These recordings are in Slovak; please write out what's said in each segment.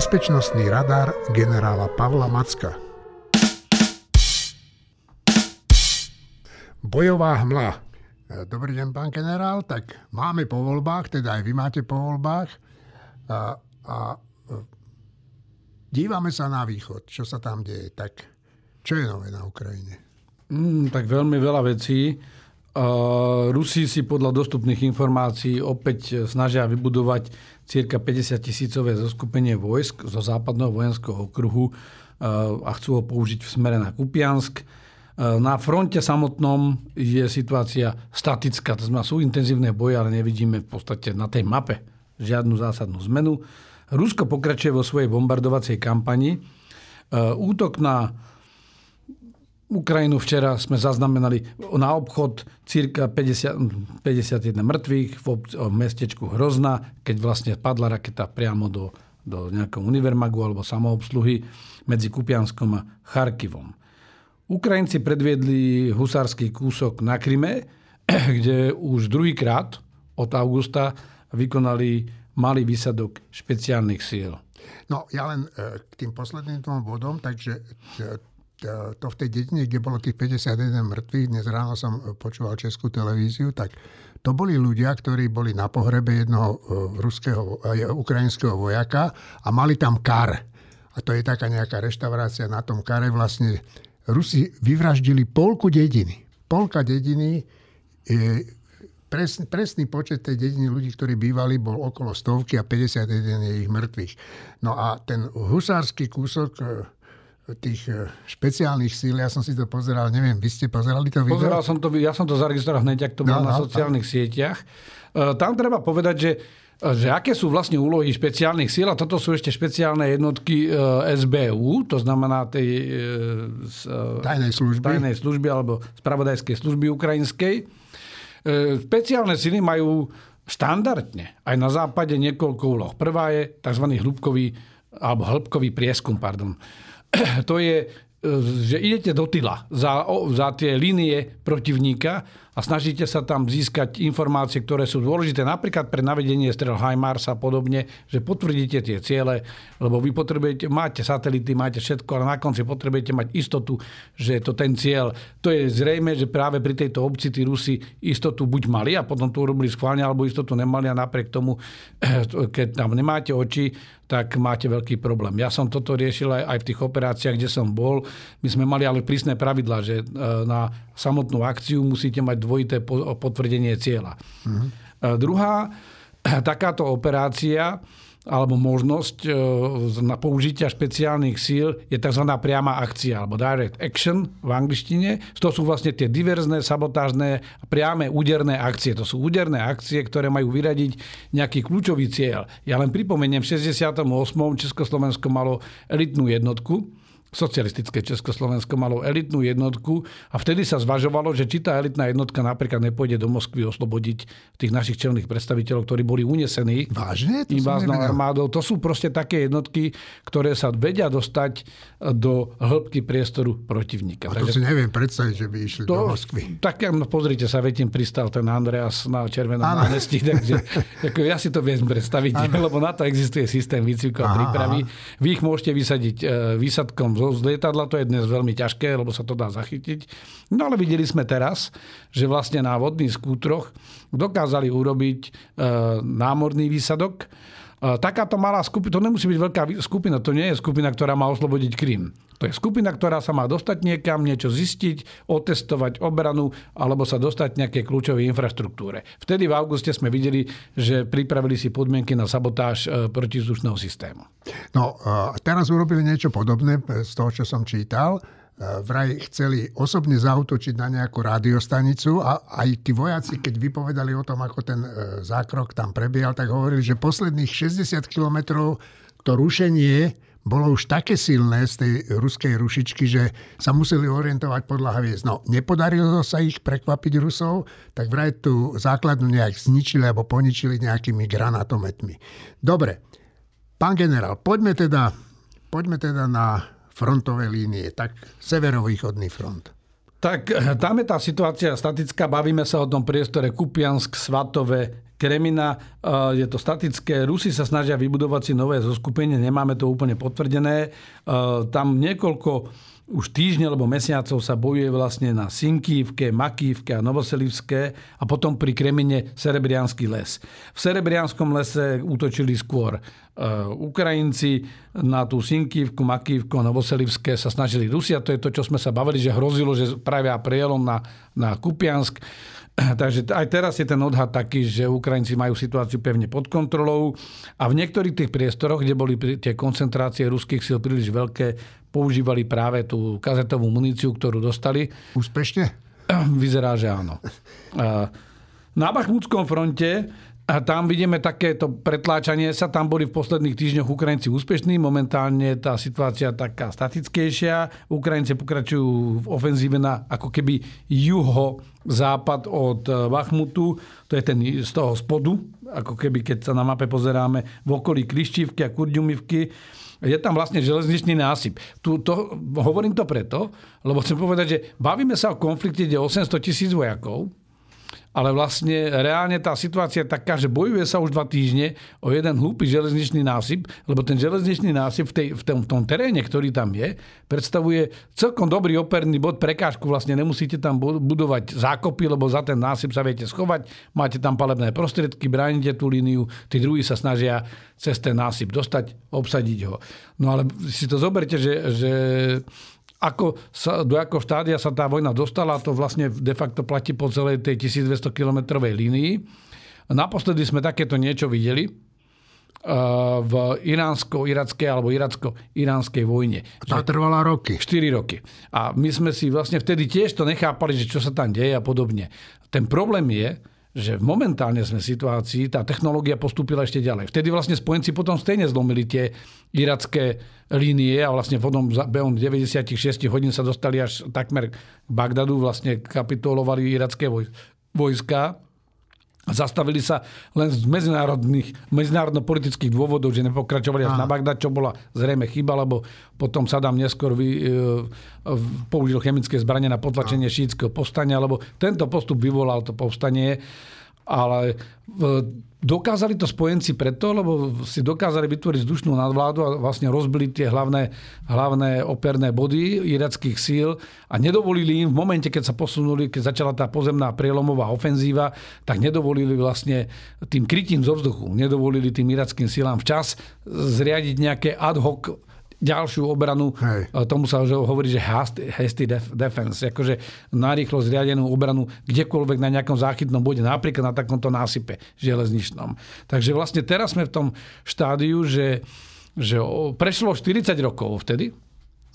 Bezpečnostný radar generála Pavla Macka. Bojová hmla. Dobrý deň, pán generál. Tak máme po voľbách, teda aj vy máte po voľbách. A dívame sa na východ, čo sa tam deje. Tak čo je nové na Ukrajine? Tak veľmi veľa vecí. Rusi si podľa dostupných informácií opäť snažia vybudovať cirka 50-tisícové zoskupenie vojsk zo západného vojenského okruhu a chcú ho použiť v smere na Kupiansk. Na fronte samotnom je situácia statická, to znamená sú intenzívne boje, ale nevidíme v podstate na tej mape žiadnu zásadnú zmenu. Rusko pokračuje vo svojej bombardovacej kampani. Útok na Ukrajinu včera sme zaznamenali na obchod cirka 51 mŕtvych v mestečku Hrozna, keď vlastne padla raketa priamo do nejakého Univermagu alebo samoobsluhy medzi Kupianskom a Charkivom. Ukrajinci predviedli husársky kúsok na Kryme, kde už druhýkrát od augusta vykonali malý výsadok špeciálnych síl. No ja len k tým posledným tom bodom, takže to v tej dedine, kde bolo tých 51 mŕtvych, dnes ráno som počúval českú televíziu, tak to boli ľudia, ktorí boli na pohrebe jednoho ukrajinského vojaka a mali tam kar. A to je taká nejaká reštaurácia, na tom kare vlastne Rusi vyvraždili polku dediny. Polka dediny, presný počet tej dediny ľudí, ktorí bývali, bol okolo 100 a 51 je ich mŕtvych. No a ten husársky kúsok tých špeciálnych síl, ja som si to pozeral, neviem, vy ste pozerali to video? Pozeral som to, ja som to zaregistroval hneď, ak to bolo na sociálnych sieťach. Tam treba povedať, že aké sú vlastne úlohy špeciálnych síl, a toto sú ešte špeciálne jednotky SBU, to znamená tej tajnej služby alebo spravodajskej služby ukrajinskej. Špeciálne síly majú štandardne aj na západe niekoľko úloh. Prvá je tzv. hĺbkový prieskum, To je, že idete do tyla za tie línie protivníka a snažíte sa tam získať informácie, ktoré sú dôležité napríklad pre navedenie strel Haimársa a podobne, že potvrdíte tie ciele, lebo vy potrebujete, máte satelity, máte všetko, ale na konci potrebujete mať istotu, že je to ten cieľ. To je zrejme, že práve pri tejto obci tí Rusi istotu buď mali a potom to urobili schválne, alebo istotu nemali a napriek tomu, keď tam nemáte oči, tak máte veľký problém. Ja som toto riešil aj v tých operáciách, kde som bol. My sme mali ale prísne pravidlá, že na samotnú akciu musíte mať dvojité potvrdenie cieľa. Druhá takáto operácia alebo možnosť na použitia špeciálnych síl je tzv. Priama akcia alebo direct action v angličtine. To sú vlastne tie diverzné, sabotážne, priame úderné akcie. To sú úderné akcie, ktoré majú vyradiť nejaký kľúčový cieľ. Ja len pripomeniem, v 68. Československo malo elitnú jednotku, socialistické Československo malo elitnú jednotku a vtedy sa zvažovalo, že či tá elitná jednotka napríklad nepôjde do Moskvy oslobodiť tých našich čelných predstaviteľov, ktorí boli unesení inváznou armádou. To sú proste také jednotky, ktoré sa vedia dostať do hĺbky priestoru protivníka. A to si neviem predstaviť, že by išli do Moskvy. Tak pozrite sa, vetím pristal ten Andreas na Červenom námestí, takže ja si to viem predstaviť, lebo na to existuje systém výcviku a prípravy. Vy ich môžete vysadiť výsadkom z lietadla, to je dnes veľmi ťažké, lebo sa to dá zachytiť. No ale videli sme teraz, že vlastne na vodných skútroch dokázali urobiť námorný výsadok. Takáto malá skupina, to nemusí byť veľká skupina, to nie je skupina, ktorá má oslobodiť Krym. To je skupina, ktorá sa má dostať niekam, niečo zistiť, otestovať obranu alebo sa dostať nejaké kľúčové infraštruktúre. Vtedy v auguste sme videli, že pripravili si podmienky na sabotáž protizdušného systému. No, teraz urobili niečo podobné z toho, čo som čítal. Vraj chceli osobne zaútočiť na nejakú rádiostanicu a aj tí vojaci, keď vypovedali o tom, ako ten zákrok tam prebiehal, tak hovorili, že posledných 60 kilometrov to rušenie bolo už také silné z tej ruskej rušičky, že sa museli orientovať podľa hviezd. No, nepodarilo sa ich prekvapiť Rusov, tak vraj tú základnu nejak zničili alebo poničili nejakými granatometmi. Dobre, pán generál, poďme teda na frontové línie, tak severovýchodný front. Tak tam je tá situácia statická, bavíme sa o tom priestore Kupiansk, Svatové, Kremina, je to statické. Rusi sa snažia vybudovať si nové zoskupenie, nemáme to úplne potvrdené. Tam niekoľko už týždne alebo mesiacov sa bojuje vlastne na Sinkívke, Makívke a Novoselivské a potom pri Kremine Serebriánsky les. V Serebriánskom lese útočili skôr Ukrajinci, na tú Sinkívku, Makívku a Novoselivské sa snažili Rusia. To je to, čo sme sa bavili, že hrozilo, že pravia prielom na Kupiansk. Takže aj teraz je ten odhad taký, že Ukrajinci majú situáciu pevne pod kontrolou a v niektorých tých priestoroch, kde boli tie koncentrácie ruských síl príliš veľké, používali práve tú kazetovú muníciu, ktorú dostali. Úspešne? Vyzerá, že áno. Na Bachmutskom fronte tam vidíme takéto pretláčanie sa. Tam boli v posledných týždňoch Ukrajinci úspešní. Momentálne tá situácia taká statickejšia. Ukrajinci pokračujú v ofenzíve na ako keby juhozápad od Bachmutu. To je ten z toho spodu. Ako keby, keď sa na mape pozeráme, v okolí Klišťivky a Kurďumivky. Je tam vlastne železničný násyp. Hovorím to preto, lebo chcem povedať, že bavíme sa o konflikte, kde 800 000 vojakov. Ale vlastne reálne tá situácia je taká, že bojuje sa už 2 týždne o jeden hlúpy železničný násyp, lebo ten železničný násyp v tom teréne, ktorý tam je, predstavuje celkom dobrý operný bod, prekážku. Vlastne nemusíte tam budovať zákopy, lebo za ten násyp sa viete schovať, máte tam palebné prostriedky, bránite tú líniu, tí druhí sa snažia cez ten násyp dostať, obsadiť ho. No ale si to zoberte, že do ako štádia sa tá vojna dostala, to vlastne de facto platí po celej tej 1200-kilometrovej línii. Naposledy sme takéto niečo videli v iránsko-irackej alebo iracko-iránskej vojne. Tá trvala roky. 4 roky. A my sme si vlastne vtedy tiež to nechápali, že čo sa tam deje a podobne. Ten problém je, že momentálne sme v situácii, tá technológia postúpila ešte ďalej. Vtedy vlastne spojenci potom stejne zlomili tie iracké línie a vlastne behom 96 hodín sa dostali až takmer k Bagdadu, vlastne kapitulovali iracké vojska a zastavili sa len z medzinárodno-politických dôvodov, že nepokračovali až na Bagdad, čo bola zrejme chyba, lebo potom Saddam neskôr použil chemické zbranie na potlačenie šítskeho povstania, lebo tento postup vyvolal to povstanie, ale dokázali to spojenci preto, lebo si dokázali vytvoriť vzdušnú nadvládu a vlastne rozbili tie hlavné operné body irackých síl a nedovolili im v momente, keď sa posunuli, keď začala tá pozemná prielomová ofenzíva, tak nedovolili vlastne tým krytím zo vzduchu, nedovolili tým irackým sílám včas zriadiť nejaké ad hoc ďalšiu obranu. Hej. Tomu sa hovorí, že hasty defense, akože narýchlo zriadenú obranu kdekoľvek na nejakom záchytnom bode, napríklad na takomto násype železničnom. Takže vlastne teraz sme v tom štádiu, že prešlo 40 rokov vtedy.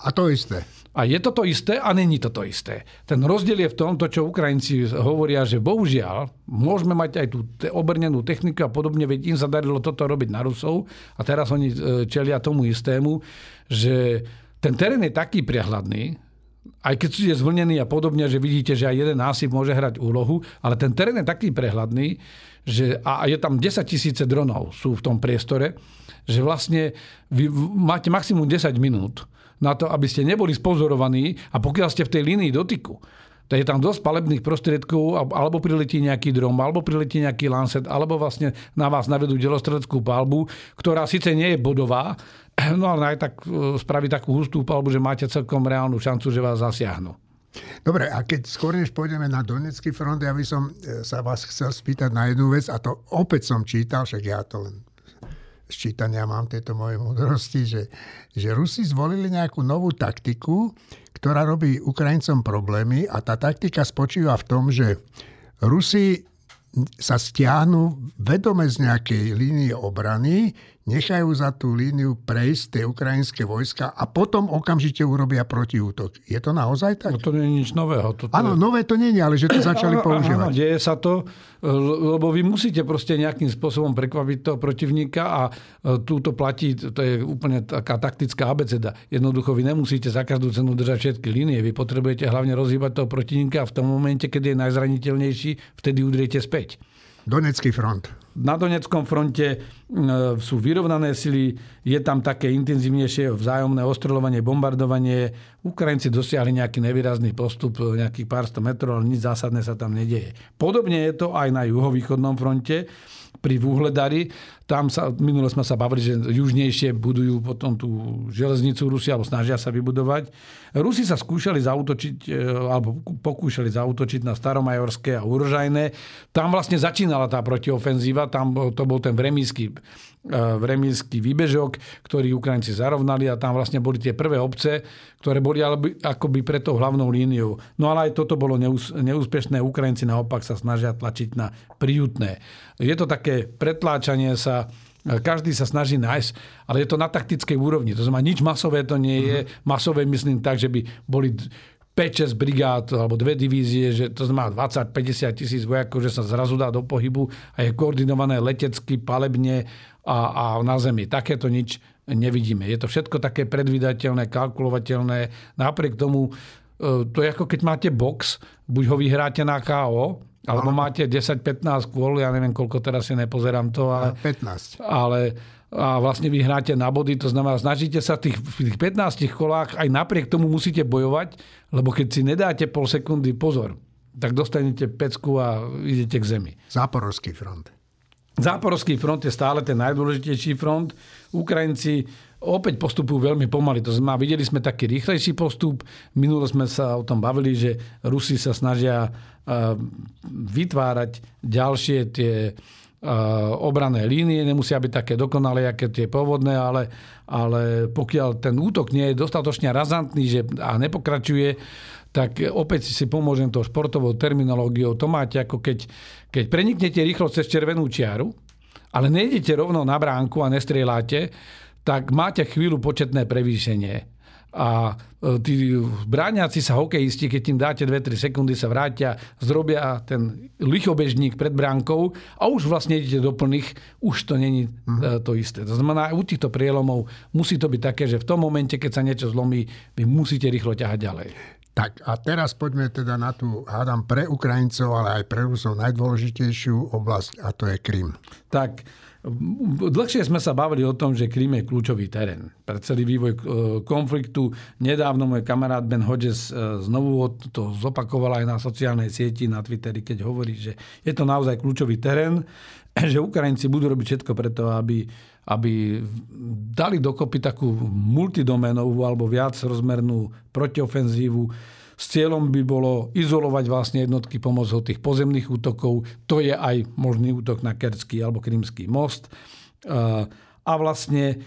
A to isté. A je to isté a není to isté. Ten rozdiel je v tom, to, čo Ukrajinci hovoria, že bohužiaľ môžeme mať aj tú obrnenú techniku a podobne, veď im sa darilo toto robiť na Rusov a teraz oni čelia tomu istému, že ten terén je taký prehľadný, aj keď sú zvlnený a podobne, že vidíte, že aj jeden násyp môže hrať úlohu, ale ten terén je taký prehľadný, že, a je tam 10 000 dronov sú v tom priestore, že vlastne vy máte maximum 10 minút na to, aby ste neboli spozorovaní a pokiaľ ste v tej línii dotyku, to je tam dosť palebných prostriedkov, alebo priletí nejaký dron, alebo priletí nejaký Lancet, alebo vlastne na vás navedú delostreleckú palbu, ktorá síce nie je bodová, no ale aj tak spraví takú hustú palbu, že máte celkom reálnu šancu, že vás zasiahnu. Dobre, a keď skôr než pôjdeme na Donetský front, ja by som sa vás chcel spýtať na jednu vec, a to opäť som čítal, však ja to len sčítania mám tieto moje múdrosti, že Rusi zvolili nejakú novú taktiku, ktorá robí Ukrajincom problémy a tá taktika spočíva v tom, že Rusi sa stiahnu vedome z nejakej línie obrany, nechajú za tú líniu prejsť tie ukrajinské vojska a potom okamžite urobia protiútok. Je to naozaj tak? No to nie je nič nového. Áno, nové to nie je, ale že to začali používať. Áno, deje sa to, lebo vy musíte proste nejakým spôsobom prekvapiť toho protivníka a túto platí, to je úplne taká taktická abeceda. Jednoducho vy nemusíte za každú cenu držať všetky línie. Vy potrebujete hlavne rozhýbať toho protivníka a v tom momente, keď je najzraniteľnejší, vtedy udriete späť. Donetský front. Na Donetskom fronte sú vyrovnané sily, je tam také intenzívnejšie vzájomné ostreľovanie, bombardovanie. Ukrajinci dosiahli nejaký nevýrazný postup, nejakých pár sto metrov, ale nič zásadné sa tam nedieje. Podobne je to aj na juhovýchodnom fronte, pri Vuhledari. Tam sa, minule sme sa bavili, že južnejšie budujú potom tú železnicu Rusia, alebo snažia sa vybudovať. Rusi sa skúšali zaútočiť, alebo pokúšali zaútočiť na Staromajorské a Úrožajné. Tam vlastne začínala tá protiofenzíva, tam to bol ten vremínsky výbežok, ktorý Ukrajinci zarovnali a tam vlastne boli tie prvé obce, ktoré boli akoby pre tou hlavnou líniou. No ale aj toto bolo neúspešné. Ukrajinci naopak sa snažia tlačiť na Prijutné. Je to také pretláčanie sa, každý sa snaží nájsť, ale je to na taktickej úrovni. To znamená, nič masové to nie je. Masové myslím tak, že by boli 5-6 brigád alebo 2 divízie, že to znamená 20-50 tisíc vojakov, že sa zrazu dá do pohybu a je koordinované letecky, palebne a na zemi. Takéto nič nevidíme. Je to všetko také predvídateľné, kalkulovateľné. Napriek tomu, to je ako keď máte box, buď ho vyhráte na KO, alebo máte 10-15 kôl, ja neviem, koľko teraz si nepozerám to, ale 15. Ale a vlastne vy hráte na body, to znamená, snažíte sa v tých 15 kolách, aj napriek tomu musíte bojovať, lebo keď si nedáte pol sekundy pozor, tak dostanete pecku a idete k zemi. Záporovský front. Záporovský front je stále ten najdôležitejší front. Ukrajinci opäť postupujú veľmi pomaly. To znamená, videli sme taký rýchlejší postup. Minulo sme sa o tom bavili, že Rusi sa snažia vytvárať ďalšie tie obranné línie. Nemusia byť také dokonalé, aké tie pôvodné, ale pokiaľ ten útok nie je dostatočne razantný a nepokračuje, tak opäť si pomôžem tou športovou terminológiou. To máte ako keď preniknete rýchlo cez červenú čiaru, ale nejdete rovno na bránku a nestrieľate, tak máte chvíľu početné prevýšenie. A tí bráňaci sa hokejisti, keď im dáte 2-3 sekundy, sa vrátia, zrobia ten lichobežník pred bránkou a už vlastne idete do plných, už to není to isté. To znamená, u týchto prielomov musí to byť také, že v tom momente, keď sa niečo zlomí, vy musíte rýchlo ťahať ďalej. Tak a teraz poďme teda na tú, hádam, pre Ukrajincov, ale aj pre Rusov najdôležitejšiu oblasť, a to je Krym. Tak, dlhšie sme sa bavili o tom, že Krym je kľúčový terén pre celý vývoj konfliktu. Nedávno môj kamarát Ben Hodges znovu to zopakoval aj na sociálnej sieti, na Twitteri, keď hovorí, že je to naozaj kľúčový terén, že Ukrajinci budú robiť všetko preto, aby dali dokopy takú multidoménovú alebo viac rozmernú protiofenzívu. S cieľom by bolo izolovať vlastne jednotky pomocou tých pozemných útokov. To je aj možný útok na Kerčský alebo Krymský most. A vlastne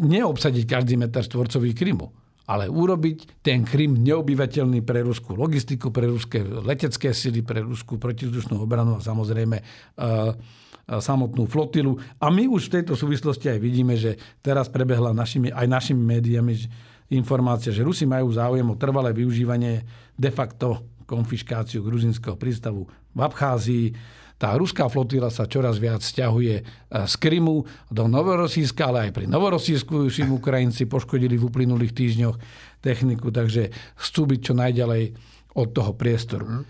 neobsadiť každý meter štvorcový Krymu, ale urobiť ten Krym neobyvateľný pre ruskú logistiku, pre ruské letecké sily, pre ruskú protizdušnú obranu a samozrejme samotnú flotilu. A my už v tejto súvislosti aj vidíme, že teraz prebehla našimi médiami informácia, že Rusi majú záujem o trvalé využívanie, de facto konfiškáciu gruzinského prístavu v Abcházii. Tá ruská flotila sa čoraz viac sťahuje z Krymu do Novorossijska, ale aj pri Novorossijsku už im Ukrajinci poškodili v uplynulých týždňoch techniku, takže chcú byť čo najďalej od toho priestoru.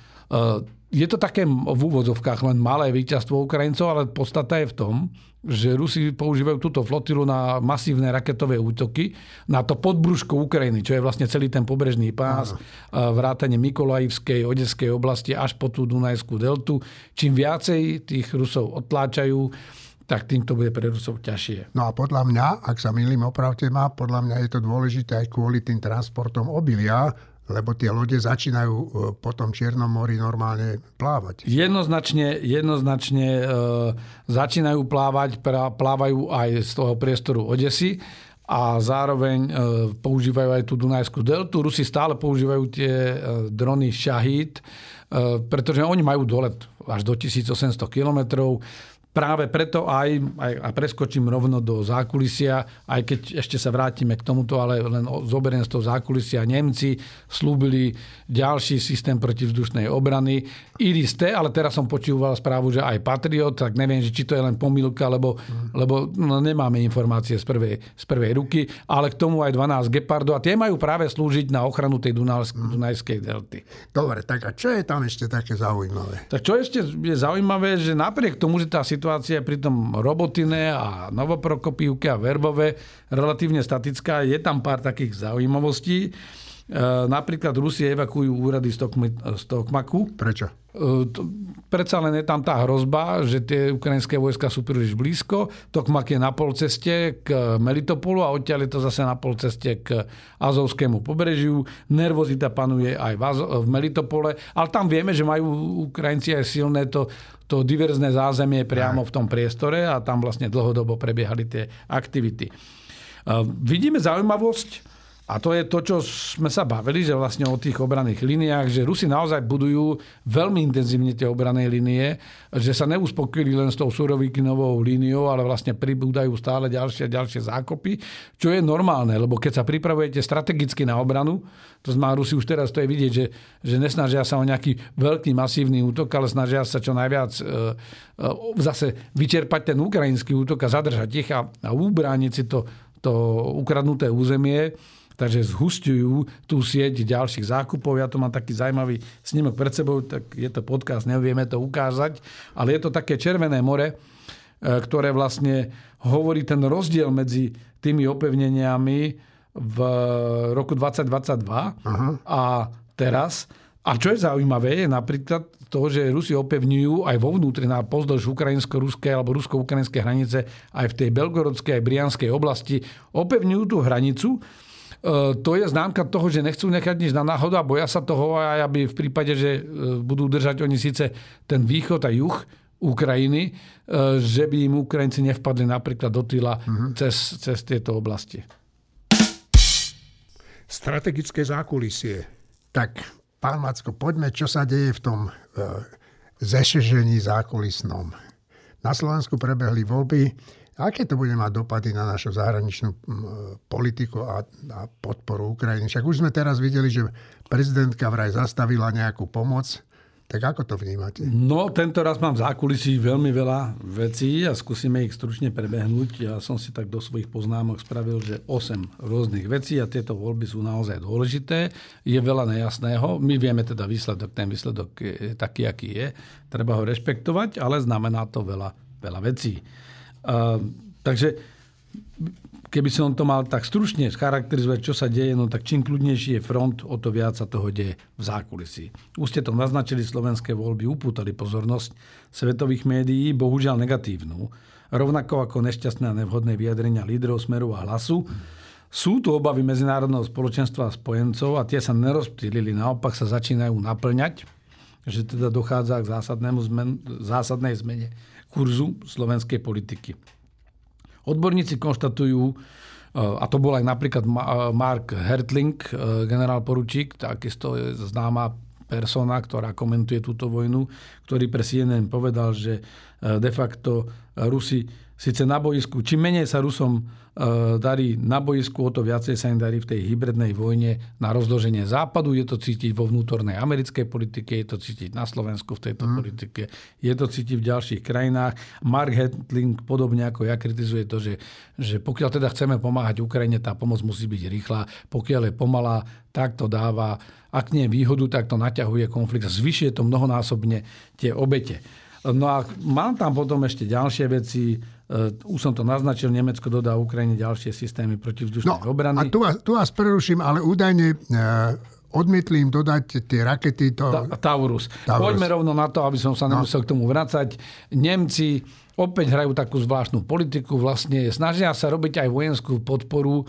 Je to také v úvodzovkách len malé víťazstvo Ukrajincov, ale podstata je v tom, že Rusi používajú túto flotilu na masívne raketové útoky na to podbruško Ukrajiny, čo je vlastne celý ten pobrežný pás, vrátane Mikolajivskej, Odeskej oblasti až po tú Dunajskú deltu. Čím viacej tých Rusov odtláčajú, tak tým to bude pre Rusov ťažšie. No a podľa mňa, ak sa mýlim, opravte ma, podľa mňa je to dôležité aj kvôli tým transportom obilia, lebo tie lode začínajú po tom Čiernom mori normálne plávať. Jednoznačne začínajú plávať, plávajú aj z toho priestoru Odesy a zároveň používajú aj tú Dunajskú deltu. Rusi stále používajú tie drony Shahid, pretože oni majú dolet až do 1800 kilometrov. Práve preto aj a preskočím rovno do zákulisia, aj keď ešte sa vrátime k tomuto, ale len zoberiem z toho zákulisia. Nemci slúbili ďalší systém protivzdušnej obrany. IRIS-T, ale teraz som počúval správu, že aj Patriot, tak neviem, či to je len pomýlka, lebo nemáme informácie z prvej ruky, ale k tomu aj 12 Gepardov a tie majú práve slúžiť na ochranu tej Dunajskej delty. Dobre, tak a čo je tam ešte také zaujímavé? Tak čo ešte je zaujímavé, že napriek tomu, že tá situácia je pri tom Robotine a Novoprokopivke a Verbove relatívne statická. Je tam pár takých zaujímavostí. Napríklad Rusi evakuujú úrady z Tokmaku. Prečo? Predsa len je tam tá hrozba, že tie ukrajinské vojska sú príliš blízko. Tokmak je na polceste k Melitopolu a odtiaľ je to zase na polceste k Azovskému pobrežiu. Nervozita panuje aj v Melitopole. Ale tam vieme, že majú Ukrajinci aj silné to diverzné zázemie priamo v tom priestore a tam vlastne dlhodobo prebiehali tie aktivity. Vidíme zaujímavosť, a to je to, čo sme sa bavili, že vlastne o tých obranných líniách, že Rusi naozaj budujú veľmi intenzívne tie obranné línie, že sa neuspokojili len s tou surovikinovou líniou, ale vlastne pribúdajú stále ďalšie a ďalšie zákopy, čo je normálne, lebo keď sa pripravujete strategicky na obranu, to znamená Rusi už teraz to je vidieť, že nesnažia sa o nejaký veľký masívny útok, ale snažia sa čo najviac zase vyčerpať ten ukrajinský útok a zadržať ich a ubrániť si to ukradnuté územie. Takže zhusťujú tú sieť ďalších zákupov. Ja to mám taký zaujímavý snímok pred sebou, tak je to podcast, nevieme to ukázať, ale je to také Červené more, ktoré vlastne hovorí ten rozdiel medzi tými opevneniami v roku 2022 a teraz. A čo je zaujímavé, je napríklad to, že Rusi opevňujú aj vo vnútri na pozdĺž ukrajinsko-ruskej alebo rusko-ukrajinskej hranice, aj v tej belgorodskej aj brianskej oblasti. Opevňujú tú hranicu. To je známka toho, že nechcú nechať nič na náhodu a boja sa toho aj, aby v prípade, že budú držať oni síce ten východ a juh Ukrajiny, že by im Ukrajinci nevpadli napríklad do tyla cez tieto oblasti. Strategické zákulisie. Tak, pán Macko, poďme, čo sa deje v tom zešežení zákulisnom. Na Slovensku prebehli voľby. Aké to bude mať dopady na našu zahraničnú politiku a podporu Ukrajiny? Však už sme teraz videli, že prezidentka vraj zastavila nejakú pomoc. Tak ako to vnímate? No, tento raz mám v zákulisí veľmi veľa vecí a skúsime ich stručne prebehnúť. Ja som si tak do svojich poznámok spravil, že 8 rôznych vecí a tieto voľby sú naozaj dôležité. Je veľa nejasného. My vieme teda výsledok. Ten výsledok je taký, aký je. Treba ho rešpektovať, ale znamená to veľa vecí. Takže keby som to mal tak stručne charakterizovať, čo sa deje, no tak čím kľudnejší je front, o to viac sa toho deje v zákulisí. Už ste to naznačili, slovenské voľby upútali pozornosť svetových médií, bohužiaľ negatívnu, rovnako ako nešťastné a nevhodné vyjadrenia lídrov Smeru a Hlasu. Sú tu obavy medzinárodného spoločenstva a spojencov a tie sa nerozptýlili, naopak sa začínajú naplňať, že teda dochádza k zásadnej zmene kurzu slovenskej politiky. Odborníci konštatujú, a to bol aj napríklad Mark Hertling, generálporučík, takisto je známa persona, ktorá komentuje túto vojnu, ktorý pre CNN povedal, že de facto Rusi síce na bojisku, čím menej sa Rusom darí na bojisku, o to viacej sa im darí v tej hybridnej vojne na rozloženie Západu. Je to cítiť vo vnútornej americkej politike, je to cítiť na Slovensku v tejto politike, je to cítiť v ďalších krajinách. Mark Hertling podobne ako ja kritizuje to, že pokiaľ teda chceme pomáhať Ukrajine, tá pomoc musí byť rýchla, pokiaľ je pomalá, tak to dáva, ak nie výhodu, tak to naťahuje konflikt, zvyšuje to mnohonásobne tie obete. No a mám tam potom ešte ďalšie veci. Už som to naznačil, Nemecko dodá Ukrajine ďalšie systémy protivzdušnej obrany. A tu vás preruším, ale údajne odmietli im dodať tie rakety. Taurus. Poďme rovno na to, aby som sa nemusel k tomu vracať. Nemci opäť hrajú takú zvláštnu politiku. Vlastne snažia sa robiť aj vojenskú podporu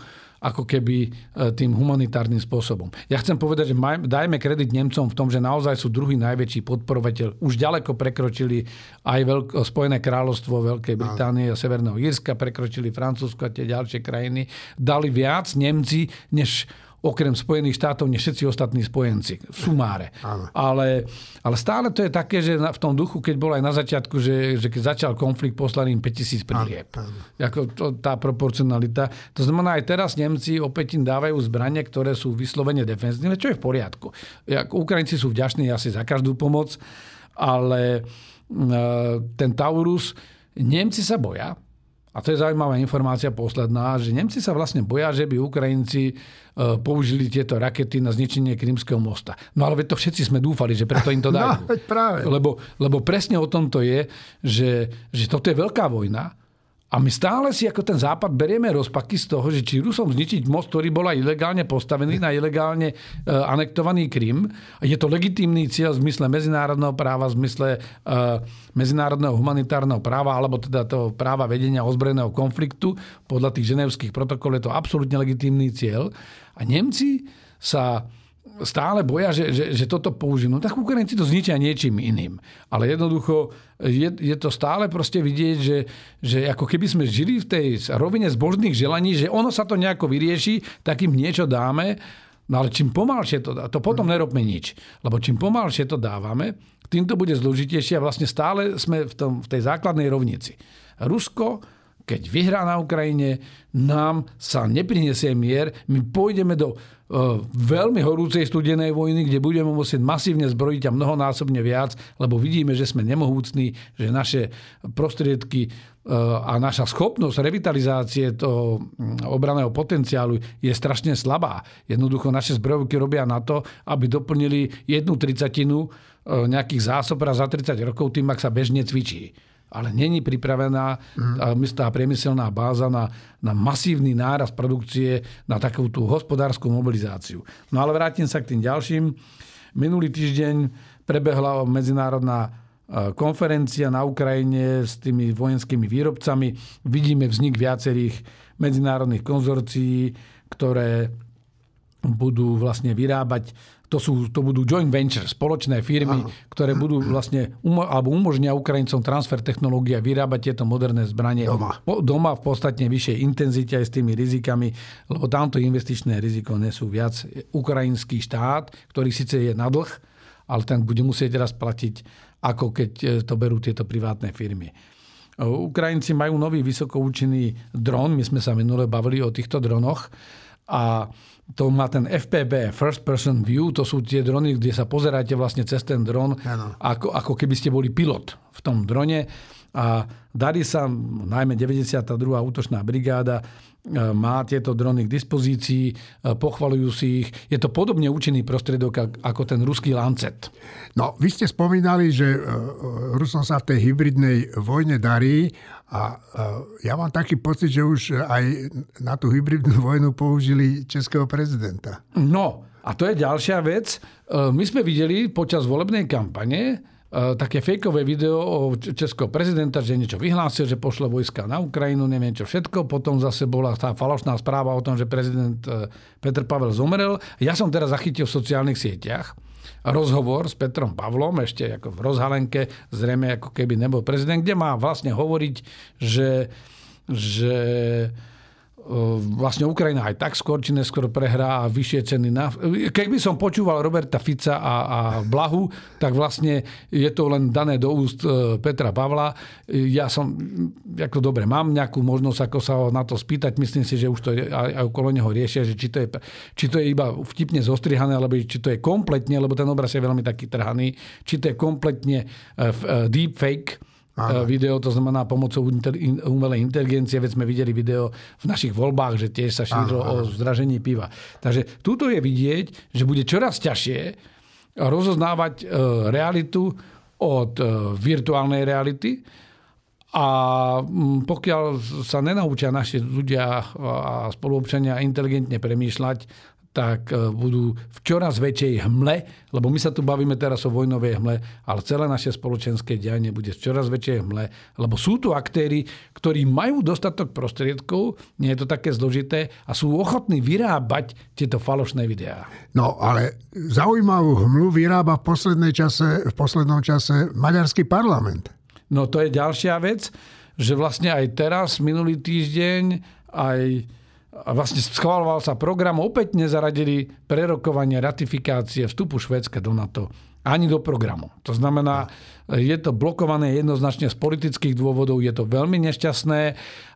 ako keby tým humanitárnym spôsobom. Ja chcem povedať, že dajme kredit Nemcom v tom, že naozaj sú druhý najväčší podporovateľ. Už ďaleko prekročili aj Spojené kráľovstvo Veľkej Británie a Severného Írska, prekročili Francúzsko a tie ďalšie krajiny. Dali viac Nemci, než okrem Spojených štátov, než všetci ostatní spojenci. V sumáre. Ale stále to je také, že v tom duchu, keď bol aj na začiatku, že keď začal konflikt, poslali im 5000 prílieb. Tá proporcionalita. To znamená, aj teraz Nemci opäť im dávajú zbranie, ktoré sú vyslovene defenzívne, čo je v poriadku. Ukrajinci sú vďační asi za každú pomoc, ale ten Taurus, Nemci sa boja. A to je zaujímavá informácia posledná, že Nemci sa vlastne boja, že by Ukrajinci použili tieto rakety na zničenie Krymského mosta. No ale to všetci sme dúfali, že preto im to dajú. No, práve. Lebo presne o tom to je, že toto je veľká vojna a my stále si ako ten Západ berieme rozpaky z toho, že či Rusom zničiť most, ktorý bol ilegálne postavený na ilegálne anektovaný Krym. Je to legitímny cieľ v zmysle medzinárodného práva, v zmysle medzinárodného humanitárneho práva, alebo teda toho práva vedenia ozbrojeného konfliktu. Podľa tých ženevských protokolov je to absolútne legitímny cieľ. A Nemci sa stále boja, že toto použijú. No tak Ukrajinci to zničia niečím iným. Ale jednoducho je to stále proste vidieť, že ako keby sme žili v tej rovine zbožných želaní, že ono sa to nejako vyrieši, tak im niečo dáme. No ale čím pomalšie to potom nerobme nič. Lebo čím pomalšie to dávame, tým to bude zložitejšie a vlastne stále sme v tej základnej rovnici. Rusko, keď vyhrá na Ukrajine, nám sa neprinesie mier. My pôjdeme do veľmi horúcej studenej vojny, kde budeme musieť masívne zbrojiť a mnohonásobne viac, lebo vidíme, že sme nemohúcni, že naše prostriedky a naša schopnosť revitalizácie toho obranného potenciálu je strašne slabá. Jednoducho naše zbrojovky robia na to, aby doplnili 1/30 nejakých zásob raz za 30 rokov tým, ak sa bežne cvičí. Ale není pripravená tá priemyselná báza na masívny nárast produkcie, na takú tú hospodárskú mobilizáciu. No ale vrátim sa k tým ďalším. Minulý týždeň prebehla medzinárodná konferencia na Ukrajine s tými vojenskými výrobcami. Vidíme vznik viacerých medzinárodných konzorcií, ktoré budú vlastne vyrábať. To budú joint venture, spoločné firmy, ktoré budú vlastne umožnia Ukrajincom transfer technológií a vyrábať tieto moderné zbranie doma v podstatne vyššej intenzite aj s tými rizikami, lebo tamto investičné riziko nesú viac ukrajinský štát, ktorý síce je na dlh, ale ten bude musieť teraz platiť, ako keď to berú tieto privátne firmy. Ukrajinci majú nový vysokoučinný dron, my sme sa minule bavili o týchto dronoch, a to má ten FPV, First Person View, to sú tie drony, kde sa pozeráte vlastne cez ten dron, ako keby ste boli pilot v tom drone. A darí sa, najmä 92. útočná brigáda má tieto drony k dispozícii, pochvaľujú si ich. Je to podobne účinný prostriedok ako ten ruský Lancet. No, vy ste spomínali, že Rusom sa v tej hybridnej vojne darí a ja mám taký pocit, že už aj na tú hybridnú vojnu použili českého prezidenta. No, a to je ďalšia vec. My sme videli počas volebnej kampane také fejkové video o českého prezidenta, že niečo vyhlásil, že pošle vojska na Ukrajinu, neviem čo všetko. Potom zase bola tá falošná správa o tom, že prezident Petr Pavel zomrel. Ja som teraz zachytil v sociálnych sieťach rozhovor s Petrom Pavlom, ešte ako v rozhalenke, zrejme ako keby nebol prezident, kde má vlastne hovoriť, že vlastne Ukrajina aj tak skôr či neskôr prehrá a vyššie ceny Keby som počúval Roberta Fica a Blahu, tak vlastne je to len dané do úst Petra Pavla. Ja som, dobre, mám nejakú možnosť ako sa ho na to spýtať. Myslím si, že už to aj okolo neho riešia, že či to je iba vtipne zostrihané, alebo či to je kompletne, lebo ten obraz je veľmi taký trhaný, či to je kompletne deepfake, video, to znamená pomocou umelej inteligencie, veď sme videli video v našich voľbách, že tiež sa šírilo o zdražení piva. Takže túto je vidieť, že bude čoraz ťažšie rozoznávať realitu od virtuálnej reality a pokiaľ sa nenaučia naši ľudia a spoluobčania inteligentne premýšľať, tak budú v čoraz väčšej hmle, lebo my sa tu bavíme teraz o vojnovej hmle, ale celé naše spoločenské dianie bude v čoraz väčšej hmle, lebo sú tu aktéri, ktorí majú dostatok prostriedkov, nie je to také zložité, a sú ochotní vyrábať tieto falošné videá. No, ale zaujímavú hmlu vyrába v poslednom čase maďarský parlament. No, to je ďalšia vec, že vlastne aj teraz, minulý týždeň, aj a vlastne schváľoval sa program, opäť nezaradili prerokovanie ratifikácie vstupu Švédska do NATO ani do programu. To znamená, je to blokované jednoznačne z politických dôvodov, je to veľmi nešťastné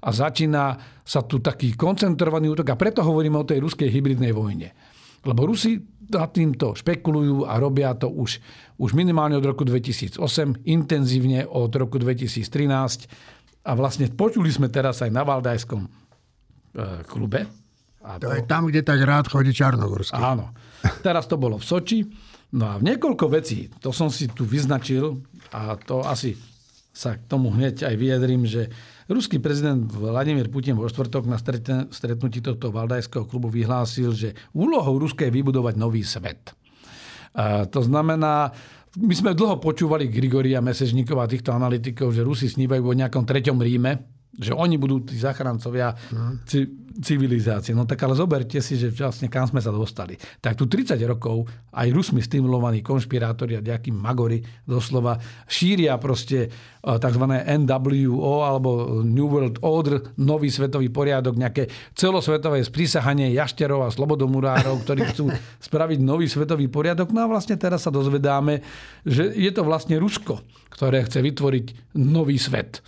a začína sa tu taký koncentrovaný útok. A preto hovoríme o tej ruskej hybridnej vojne. Lebo Rusi nad týmto špekulujú a robia to už minimálne od roku 2008, intenzívne od roku 2013. A vlastne počuli sme teraz aj na Valdajskom klube. To je tam, kde tak rád chodí Čarnogorský. Áno. Teraz to bolo v Soči. No a v niekoľko vecí, to som si tu vyznačil a to asi sa k tomu hneď aj vyjadrím, že ruský prezident Vladimír Putin vo štvrtok na stretnutí tohto Valdajského klubu vyhlásil, že úlohou Ruska je vybudovať nový svet. To znamená, my sme dlho počúvali Grigoria Mesežníkova a týchto analytikov, že Rusi snívajú o nejakom treťom Ríme, že oni budú tí zachrancovia civilizácie. No tak ale zoberte si, že vlastne kam sme sa dostali. Tak tu 30 rokov aj Rusmi stimulovaní konšpirátori a nejakí magori doslova šíria proste tzv. NWO alebo New World Order, nový svetový poriadok, nejaké celosvetové sprísahanie jašterov a slobodomurárov, ktorí chcú spraviť nový svetový poriadok. No a vlastne teraz sa dozvedáme, že je to vlastne Rusko, ktoré chce vytvoriť nový svet.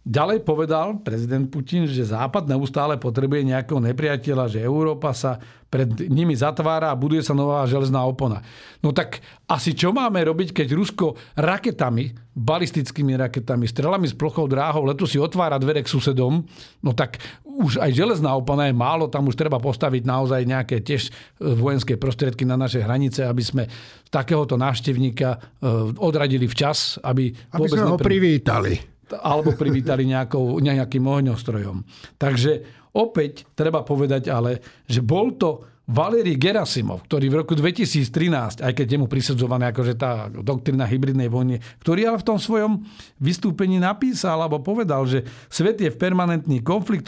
Ďalej povedal prezident Putin, že Západ neustále potrebuje nejakého nepriateľa, že Európa sa pred nimi zatvára a buduje sa nová železná opona. No tak asi čo máme robiť, keď Rusko raketami, balistickými raketami, strelami z plochou dráhou letu si otvára dvere k susedom? No tak už aj železná opona je málo, tam už treba postaviť naozaj nejaké tiež vojenské prostriedky na naše hranice, aby sme takéhoto návštevníka odradili včas, aby sme ho privítali. Alebo privítali nejakým ohňostrojom. Takže opäť treba povedať ale, že bol to Valerij Gerasimov, ktorý v roku 2013, aj keď je mu prisudzované akože tá doktrina hybridnej vojny, ktorý ale v tom svojom vystúpení napísal alebo povedal, že svet je v permanentný konflikt,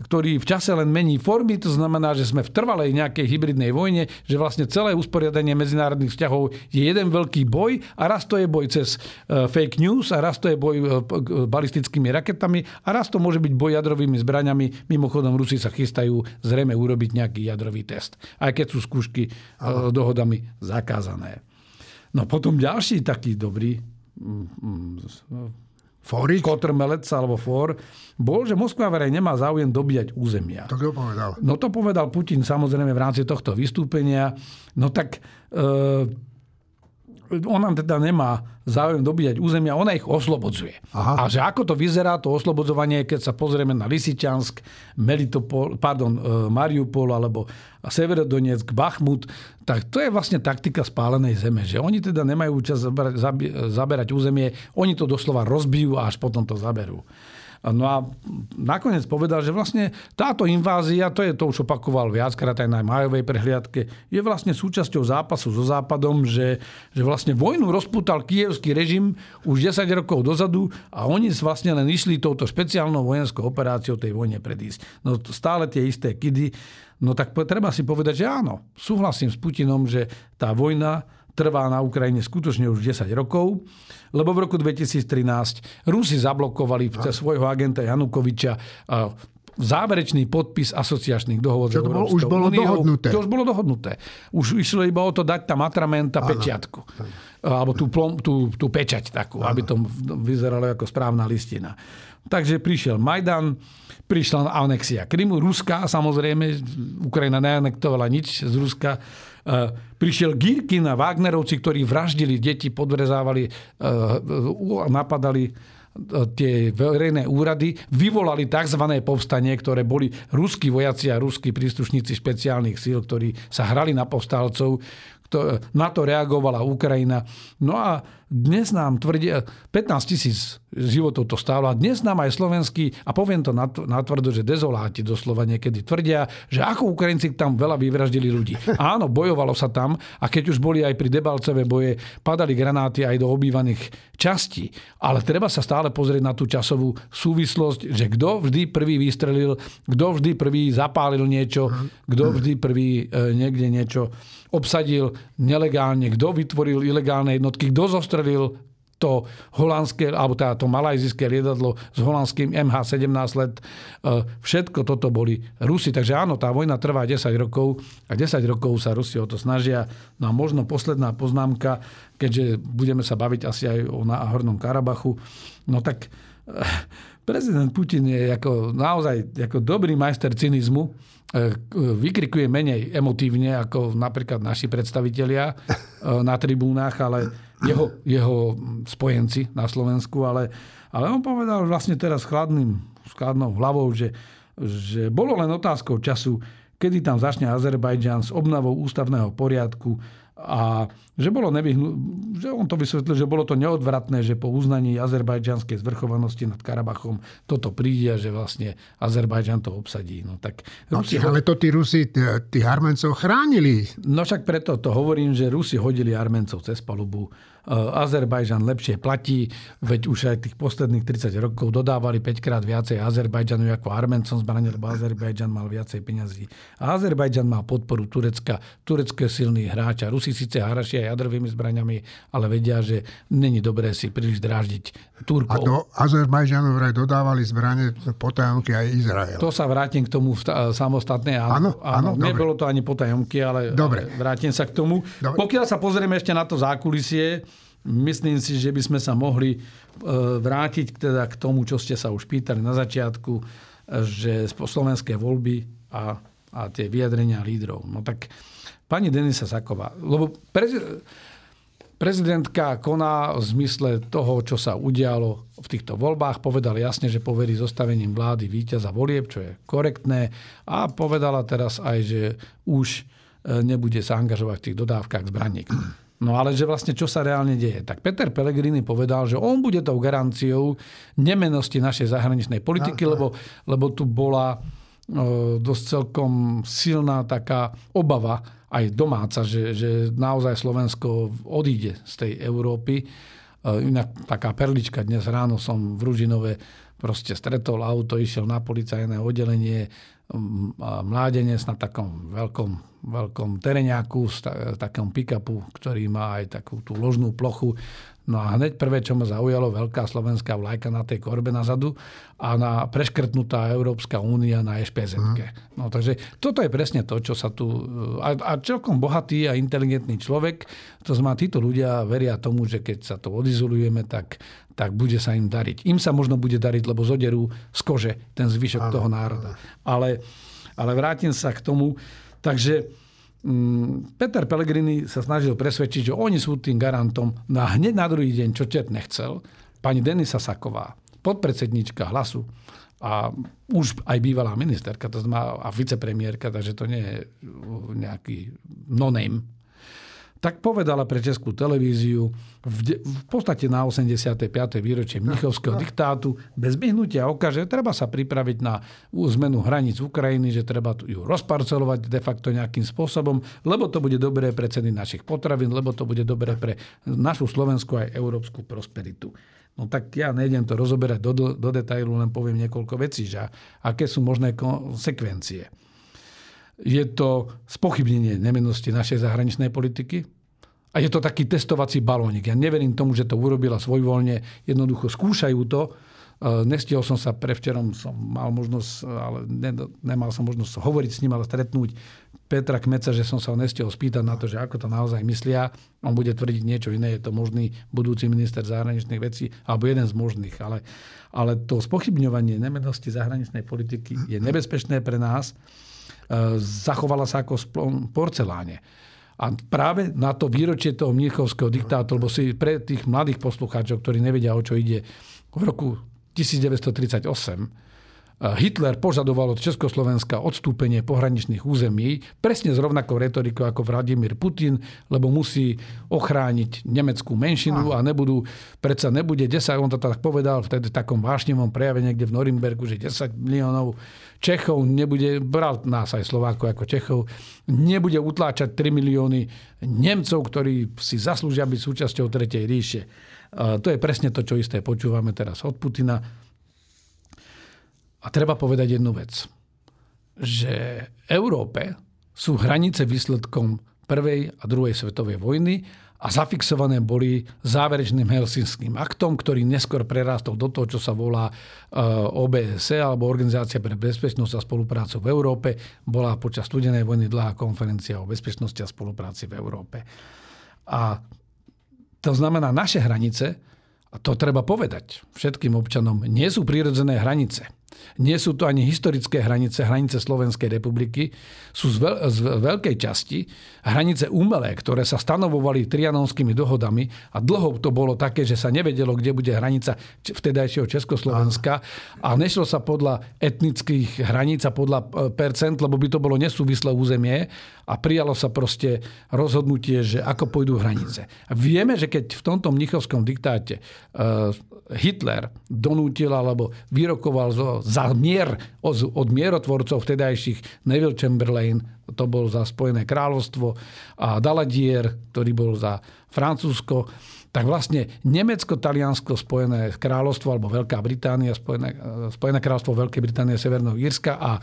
ktorý v čase len mení formy, to znamená, že sme v trvalej nejakej hybridnej vojne, že vlastne celé usporiadanie medzinárodných vzťahov je jeden veľký boj a raz to je boj cez fake news a raz to je boj balistickými raketami a raz to môže byť boj jadrovými zbraňami. Mimochodom, Rusi sa chystajú zrejme urobiť nejaký jadrový test, aj keď sú skúšky dohodami zakázané. No potom ďalší taký dobrý kotrmelec alebo fór, bol, že Moskva verejne nemá záujem dobíjať územia. To kto povedal? No to povedal Putin samozrejme v rámci tohto vystúpenia. No tak on nám teda nemá záujem dobíjať územia, ona ich oslobodzuje. Aha. A že ako to vyzerá, to oslobodzovanie, keď sa pozrieme na Lisičansk, Mariupol alebo Severodonetsk, Bachmut, tak to je vlastne taktika spálenej zeme, že oni teda nemajú čas zaberať územie, oni to doslova rozbijú a až potom to zaberú. No a nakoniec povedal, že vlastne táto invázia, to je to, už opakoval viackrát aj na májovej prehliadke, je vlastne súčasťou zápasu so Západom, že vlastne vojnu rozputal kijevský režim už 10 rokov dozadu a oni vlastne len išli touto špeciálnou vojenskou operáciou tej vojne predísť. No stále tie isté kidy. No tak treba si povedať, že áno, súhlasím s Putinom, že tá vojna trvá na Ukrajine skutočne už 10 rokov, lebo v roku 2013 Rusi zablokovali cez svojho agenta Janukoviča záverečný podpis asociačných dohovod s Európskou úniou. Čo už bolo dohodnuté. Už išlo iba o to dať tam atrament a pečiatku. Alebo tú pečať takú, aby to vyzeralo ako správna listina. Takže prišiel Majdan, prišla anexia Krymu, Ruska, samozrejme, Ukrajina neanektovala nič z Ruska. Prišiel Girkin a Wagnerovci, ktorí vraždili deti, podvrezávali, napadali tie verejné úrady, vyvolali tzv. Povstanie, ktoré boli ruskí vojaci a ruskí príslušníci špeciálnych síl, ktorí sa hrali na povstalcov. Na to reagovala Ukrajina. No a dnes nám tvrdí, 15 000 životov to stálo a dnes nám aj slovenskí, a poviem to natvrdo, že dezoláti doslova niekedy tvrdia, že ako Ukrajinci tam veľa vyvraždili ľudí. Áno, bojovalo sa tam a keď už boli aj pri Debalceve boje, padali granáty aj do obývaných častí. Ale treba sa stále pozrieť na tú časovú súvislosť, že kto vždy prvý vystrelil, kto vždy prvý zapálil niečo, kto vždy prvý niekde niečo obsadil nelegálne, kto vytvoril ilegálne jednotky, kto zostrelil to holandské, alebo teda to malajzijské lietadlo s holandským MH17 let. Všetko toto boli Rusi. Takže áno, tá vojna trvá 10 rokov a 10 rokov sa Rusi o to snažia. No a možno posledná poznámka, keďže budeme sa baviť asi aj o Náhornom Karabachu, no tak prezident Putin je ako naozaj ako dobrý majster cynizmu. Vykrikuje menej emotívne ako napríklad naši predstavitelia na tribúnach, ale jeho spojenci na Slovensku, ale on povedal vlastne teraz chladnou hlavou, že bolo len otázkou času, kedy tam začne Azerbajdžan s obnovou ústavného poriadku a že bolo že on to vysvetlil, že bolo to neodvratné, že po uznaní azerbajdžanskej zvrchovanosti nad Karabachom toto príde, že vlastne Azerbajdžan to obsadí. No, tak Rusi, ale to tí Rusi tých Arméncov chránili. No však preto to hovorím, že Rusi hodili Arméncov cez palubu. Azerbajdžan lepšie platí, veď už aj tých posledných 30 rokov dodávali 5-krát viacej Azerbajdžanu ako Arméncom zbrane, lebo Azerbajdžan mal viacej peňazí. A Azerbajdžan má podporu Turecka. Turecko je silný hráč a Rusi síce harašia jadrovými zbraňami, ale vedia, že není dobré si príliš dráždiť Turkov. A do Azerbajdžanu vraj dodávali zbrane potajomky aj Izrael. To sa vrátim k tomu samostatné. Áno, nebolo to ani potajomky, ale vrátim sa k tomu. Dobre. Pokiaľ sa pozrieme ešte na to zákulisie, myslím si, že by sme sa mohli vrátiť teda k tomu, čo ste sa už pýtali na začiatku, že slovenské voľby a tie vyjadrenia lídrov. No tak pani Denisa Sáková, lebo prezidentka koná v zmysle toho, čo sa udialo v týchto voľbách, povedal jasne, že poverí zostavením vlády víťaza volieb, čo je korektné, a povedala teraz aj, že už nebude sa angažovať v tých dodávkach zbraní. No ale že vlastne čo sa reálne deje. Tak Peter Pellegrini povedal, že on bude tou garanciou nemennosti našej zahraničnej politiky, lebo tu bola dosť celkom silná taká obava aj domáca, že naozaj Slovensko odíde z tej Európy. Inak taká perlička, dnes ráno som v Ružinove proste stretol auto, išiel na policajné oddelenie mládenec na takom veľkom tereňáku, takom pick-upu, ktorý má aj takú tú ložnú plochu. No a hneď prvé, čo ma zaujalo, veľká slovenská vlajka na tej korbe nazadu a na preškrtnutá Európska únia na ešpezetke. No takže toto je presne to, čo sa tu... A celkom bohatý a inteligentný človek, to znamená, títo ľudia veria tomu, že keď sa to odizolujeme, tak bude sa im dariť. Im sa možno bude dariť, lebo zoderú z kože ten zvyšok toho národa. Ale vrátim sa k tomu. Takže Peter Pellegrini sa snažil presvedčiť, že oni sú tým garantom na hneď na druhý deň, čo čert nechcel. Pani Denisa Sáková, podpredsednička Hlasu a už aj bývalá ministerka, to znamená, a vicepremiérka, takže to nie je nejaký no-name, tak povedala pre Českú televíziu v podstate na 85. výročie mnichovského diktátu bez myhnutia oka, že treba sa pripraviť na zmenu hraníc Ukrajiny, že treba ju rozparcelovať de facto nejakým spôsobom, lebo to bude dobré pre ceny našich potravín, lebo to bude dobré pre našu slovenskú aj európsku prosperitu. No tak ja nejdem to rozoberať do detailu, len poviem niekoľko vecí, že aké sú možné konsekvencie. Je to spochybnenie nemennosti našej zahraničnej politiky a je to taký testovací balónik. Ja neverím tomu, že to urobila svojvoľne. Jednoducho skúšajú to. Nestihol som sa prevčerom, som mal možnosť, ale nemal som možnosť hovoriť s ním, ale stretnúť Petra Kmeca, že som sa nestihol spýtať na to, že ako to naozaj myslia. On bude tvrdiť niečo iné, je to možný budúci minister zahraničných vecí, alebo jeden z možných. Ale to spochybňovanie nemennosti zahraničnej politiky je nebezpečné pre nás. Zachovala sa ako porceláne. A práve na to výročie toho mnichovského diktátu, lebo si pre tých mladých poslucháčov, ktorí nevedia, o čo ide, v roku 1938 Hitler požadoval od Československa odstúpenie pohraničných území presne s rovnakou retorikou ako Vladimír Putin, lebo musí ochrániť nemeckú menšinu a nebude 10, on to tak povedal vtedy v takom vášnivom prejave niekde v Norimbergu, že 10 miliónov Čechov nebude, bral nás aj Slovákov ako Čechov, nebude utláčať 3 milióny Nemcov, ktorí si zaslúžia byť súčasťou Tretej ríše. To je presne to, čo isté počúvame teraz od Putina. A treba povedať jednu vec, že v Európe sú hranice výsledkom prvej a druhej svetovej vojny a zafixované boli záverečným Helsinským aktom, ktorý neskôr prerástol do toho, čo sa volá OBSE, alebo Organizácia pre bezpečnosť a spoluprácu v Európe. Bola počas studenej vojny dlhá konferencia o bezpečnosti a spolupráci v Európe. A to znamená, naše hranice, a to treba povedať všetkým občanom, nie sú prirodzené hranice. Nie sú to ani historické hranice, hranice Slovenskej republiky. Sú z veľkej časti hranice umelé, ktoré sa stanovovali trianonskými dohodami a dlho to bolo také, že sa nevedelo, kde bude hranica vtedajšieho Československa a nešlo sa podľa etnických hraníc a podľa percent, lebo by to bolo nesúvislé územie a prijalo sa proste rozhodnutie, že ako pôjdu hranice. A vieme, že keď v tomto mnichovskom diktáte Hitler donútil alebo vyrokoval za mier od mierotvorcov vtedajších Neville Chamberlain, to bol za Spojené kráľovstvo, a Daladier, ktorý bol za Francúzsko, tak vlastne Nemecko, Taliansko, Spojené kráľovstvo alebo Veľká Británia, Spojené kráľovstvo Veľkej Británie, Severného Írska a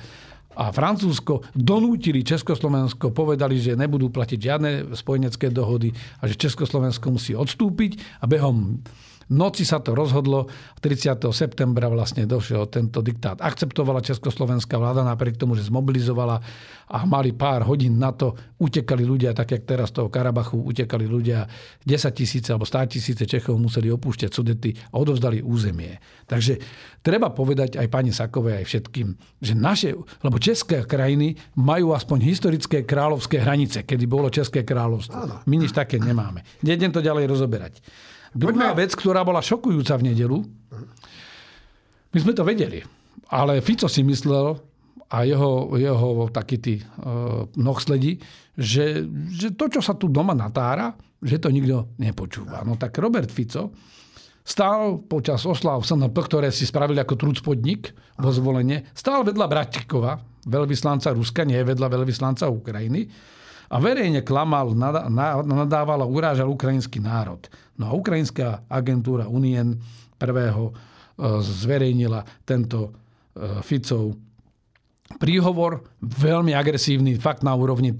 Francúzsko donútili Československo, povedali, že nebudú platiť žiadne spojenecké dohody a že Československo musí odstúpiť a behom noci sa to rozhodlo. 30. septembra vlastne došiel tento diktát. Akceptovala československá vláda napriek tomu, že zmobilizovala a mali pár hodín na to. Utekali ľudia, tak jak teraz z toho Karabachu, utekali ľudia 10 000 alebo 100 000 Čechov museli opúšťať Sudety a odovzdali územie. Takže treba povedať aj pani Sákovej, aj všetkým, že naše, lebo české krajiny majú aspoň historické kráľovské hranice, kedy bolo České kráľovstvo. My nič také nemáme. Nejdem to ďalej rozoberať. Druhá vec, ktorá bola šokujúca v nedeľu, my sme to vedeli, ale Fico si myslel a jeho takí tí nohsledi, že to, čo sa tu doma natára, že to nikto nepočúva. No tak Robert Fico stál počas osláv SNP, ktoré si spravili ako trúcpodnik vo Zvolenie, stál vedľa Bratikova, veľvyslanca Ruska, nie vedľa veľvyslanca Ukrajiny, a verejne klamal, nadával a urážal ukrajinský národ. No a ukrajinská agentúra Unien 1. zverejnila tento Ficov príhovor, veľmi agresívny, fakt na úrovni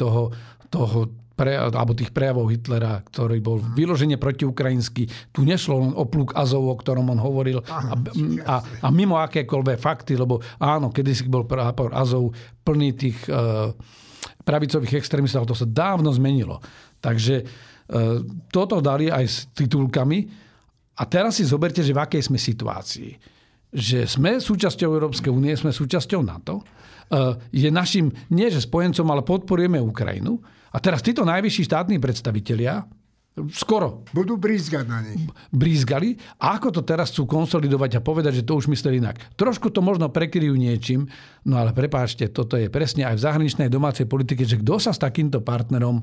alebo tých prejavov Hitlera, ktorý bol vyložene protiukrajinský. Tu nešlo len o pluk Azov, o ktorom on hovoril a mimo akékoľvek fakty, lebo áno, kedysi bol prápor Azov plný tých pravicových extrémistov, to sa dávno zmenilo. Takže toto dali aj s titulkami. A teraz si zoberte, že v akej sme situácii. Že sme súčasťou Európskej únie, sme súčasťou NATO. Je našim, nie že spojencom, ale podporujeme Ukrajinu. A teraz títo najvyšší štátni predstavitelia skoro budú brízgať na nich. Brízgali. A ako to teraz chcú konsolidovať a povedať, že to už mysleli inak. Trošku to možno prekryjú niečím, no ale prepáčte, toto je presne aj v zahraničnej domácej politike, že kto sa s takýmto partnerom,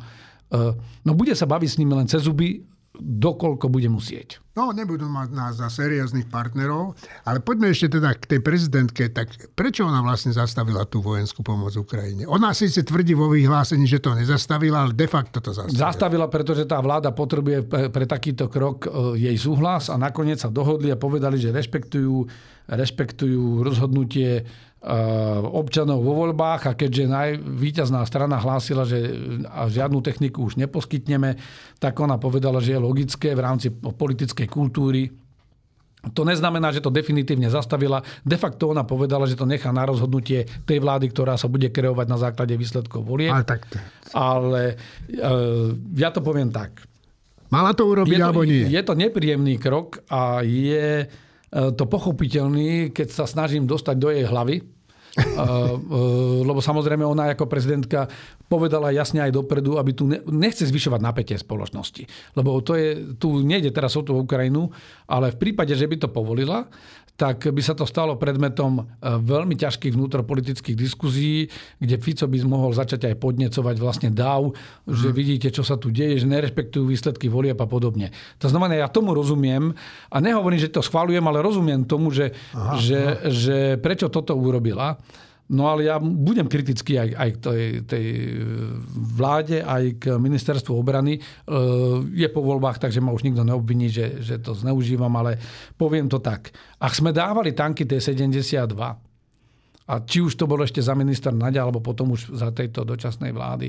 no bude sa baviť s nimi len cez zuby, dokoľko bude musieť. No, nebudú mať nás za serióznych partnerov, ale poďme ešte teda k tej prezidentke. Tak prečo ona vlastne zastavila tú vojenskú pomoc Ukrajine? Ona síce tvrdí vo vyhlásení, že to nezastavila, ale de facto to zastavila. Zastavila, pretože tá vláda potrebuje pre takýto krok jej súhlas a nakoniec sa dohodli a povedali, že rešpektujú rozhodnutie občanov vo voľbách a keďže víťazná strana hlásila, že žiadnu techniku už neposkytneme, tak ona povedala, že je logické v rámci politickej kultúry. To neznamená, že to definitívne zastavila. De facto ona povedala, že to nechá na rozhodnutie tej vlády, ktorá sa bude kreovať na základe výsledkov volieb. Ale ja to poviem tak. Mala to urobiť alebo nie? Je to nepríjemný krok a je to pochopiteľný, keď sa snažím dostať do jej hlavy. Lebo samozrejme ona ako prezidentka povedala jasne aj dopredu, aby tu nechce zvyšovať napätie spoločnosti. Lebo tu nejde teraz o tú Ukrajinu, ale v prípade, že by to povolila, tak by sa to stalo predmetom veľmi ťažkých vnútropolitických diskuzií, kde Fico by mohol začať aj podnecovať vlastne dáv, že vidíte, čo sa tu deje, že nerešpektujú výsledky volieb a podobne. To znamená, ja tomu rozumiem a nehovorím, že to schvaľujem, ale rozumiem tomu, že prečo toto urobila. No ale ja budem kritický aj k tej vláde, aj k ministerstvu obrany. Je po voľbách, takže ma už nikto neobviní, že to zneužívam, ale poviem to tak. Ak sme dávali tanky T-72, a či už to bolo ešte za ministra Naďa, alebo potom už za tejto dočasnej vlády,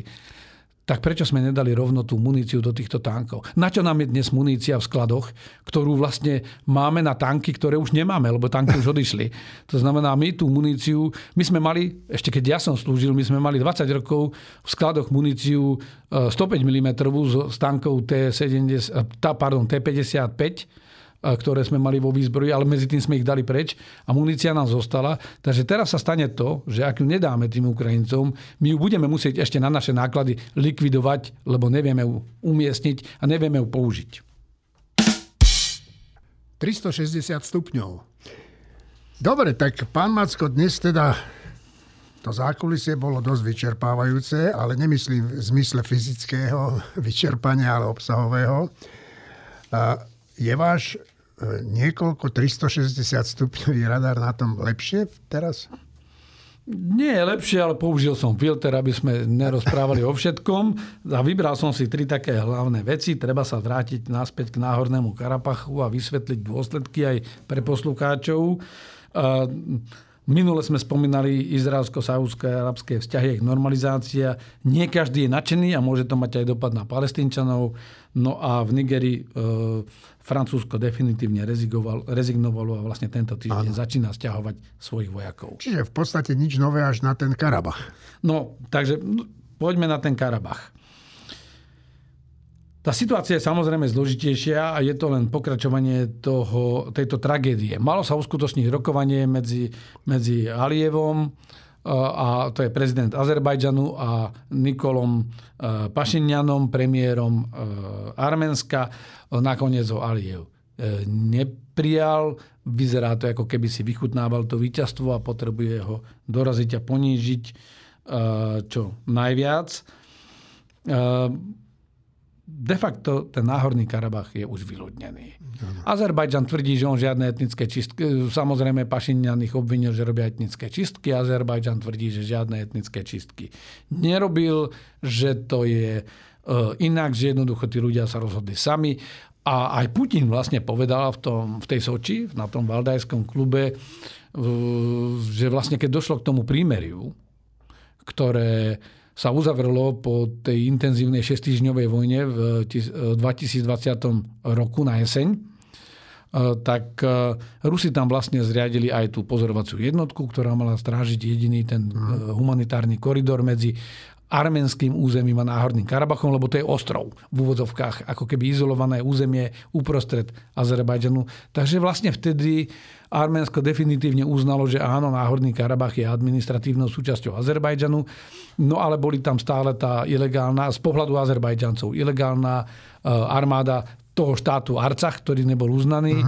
tak prečo sme nedali rovno tú muníciu do týchto tankov? Na čo nám je dnes munícia v skladoch, ktorú vlastne máme na tanky, ktoré už nemáme, lebo tanky už odišli. To znamená, my tú muníciu, my sme mali, ešte keď ja som slúžil, my sme mali 20 rokov v skladoch muníciu 105 mm z tankov T-55, ktoré sme mali vo výzbroji, ale medzi tým sme ich dali preč a munícia nám zostala. Takže teraz sa stane to, že ak ju nedáme tým Ukrajincom, my ju budeme musieť ešte na naše náklady likvidovať, lebo nevieme ju umiestniť a nevieme ju použiť. 360 stupňov. Dobre, tak pán Macko, dnes teda to zákulisie bolo dosť vyčerpávajúce, ale nemyslím v zmysle fyzického vyčerpania, ale obsahového. Je váš niekoľko 360 stupňový radar na tom lepšie teraz? Nie je lepšie, ale použil som filter, aby sme nerozprávali o všetkom a vybral som si tri také hlavné veci. Treba sa vrátiť naspäť k Náhornému Karapachu a vysvetliť dôsledky aj pre poslucháčov. Minule sme spomínali izraelsko-saúdské a arabské vzťahy, ich normalizácia. Nie každý je nadšený a môže to mať aj dopad na Palestínčanov. No a v Nigerii Francúzsko definitívne rezignovalo a vlastne tento týždeň začína sťahovať svojich vojakov. Čiže v podstate nič nové až na ten Karabach. No, takže poďme na ten Karabach. Tá situácia je samozrejme zložitejšia a je to len pokračovanie tejto tragédie. Malo sa uskutočniť rokovanie medzi Alievom, a to je prezident Azerbajdžanu, a Nikolom Pašinjanom, premiérom Arménska. Nakoniec ho Aliev neprijal. Vyzerá to, ako keby si vychutnával to víťazstvo a potrebuje ho doraziť a ponížiť čo najviac. De facto ten Náhorný Karabach je už vyľudnený. Azerbajdžan tvrdí, že on žiadne etnické čistky... Samozrejme, Pašinjan ich obvinil, že robia etnické čistky. Azerbajdžan tvrdí, že žiadne etnické čistky nerobil, že to je inak, že jednoducho tí ľudia sa rozhodli sami. A aj Putin vlastne povedal v tej Soči, na tom Valdajskom klube, že vlastne keď došlo k tomu prímeriu, ktoré sa uzavrelo po tej intenzívnej 6-týždňovej vojne v 2020 roku na jeseň, tak Rusi tam vlastne zriadili aj tú pozorovaciu jednotku, ktorá mala strážiť jediný ten humanitárny koridor medzi arménským územím a Náhorným Karabachom, lebo to je ostrov v úvodzovkách, ako keby izolované územie uprostred Azerbajdžanu. Takže vlastne vtedy Arménsko definitívne uznalo, že áno, Náhorný Karabach je administratívnou súčasťou Azerbajdžanu, no ale boli tam stále tá ilegálna, z pohľadu Azerbajdžancov, ilegálna armáda toho štátu Arcach, ktorý nebol uznaný.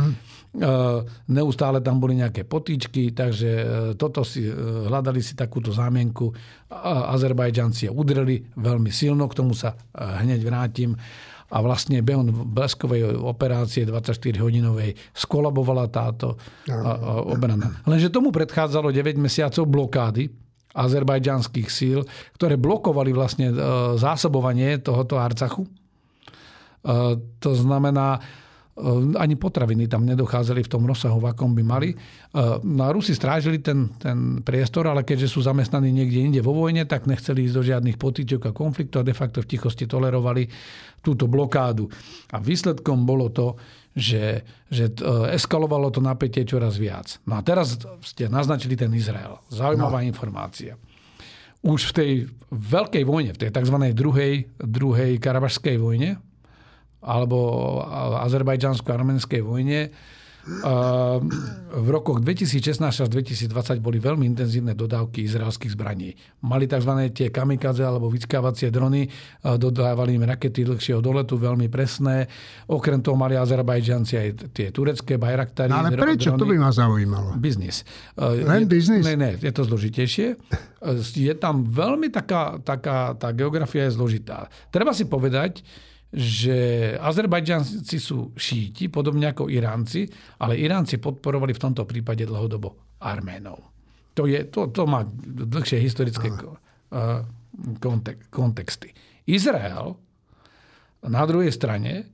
Neustále tam boli nejaké potýčky, takže toto si hľadali si takúto zámienku. Azerbajdžanci je udreli veľmi silno, k tomu sa hneď vrátim. A vlastne behom bleskovej operácie 24-hodinovej skolabovala táto obrana. Lenže tomu predchádzalo 9 mesiacov blokády azerbajdžanských síl, ktoré blokovali vlastne zásobovanie tohoto Arcachu. To znamená, ani potraviny tam nedochádzali v tom rozsahu, v akom by mali. Rusi strážili ten priestor, ale keďže sú zamestnaní niekde inde vo vojne, tak nechceli ísť do žiadnych potýčok a konfliktu a de facto v tichosti tolerovali túto blokádu. A výsledkom bolo to, že eskalovalo to napätie čoraz viac. No a teraz ste naznačili ten Izrael. Zaujímavá informácia. Už v tej veľkej vojne, v tej tzv. druhej karabašskej vojne, alebo azerbajdžansko-arménskej vojne. V rokoch 2016 až 2020 boli veľmi intenzívne dodávky izraelských zbraní. Mali tzv. Tie kamikadze alebo vyčkávacie drony, dodávali im rakety dlhšieho doletu, veľmi presné. Okrem toho mali Azerbajdžanci aj tie turecké bajraktary. No, ale prečo? Drony. To by ma zaujímalo. Biznis. Len biznis? Ne, je to zložitejšie. Je tam veľmi taká tá geografia je zložitá. Treba si povedať, že Azerbajdžanci sú šíti, podobne ako Iránci, ale Iránci podporovali v tomto prípade dlhodobo Arménov. To má dlhšie historické kontexty. Izrael na druhej strane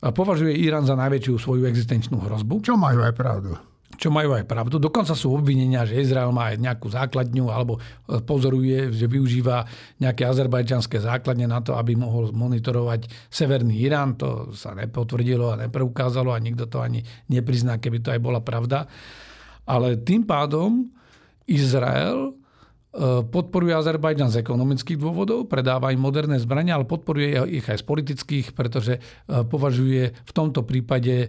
považuje Irán za najväčšiu svoju existenčnú hrozbu. Čo majú aj pravdu. čo majú aj pravdu. Dokonca sú obvinenia, že Izrael má aj nejakú základňu alebo pozoruje, že využíva nejaké azerbajdžanské základne na to, aby mohol monitorovať severný Irán. To sa nepotvrdilo a nepreukázalo a nikto to ani neprizná, keby to aj bola pravda. Ale tým pádom Izrael podporuje Azerbajdžan z ekonomických dôvodov, predáva im moderné zbrania, ale podporuje ich aj z politických, pretože považuje v tomto prípade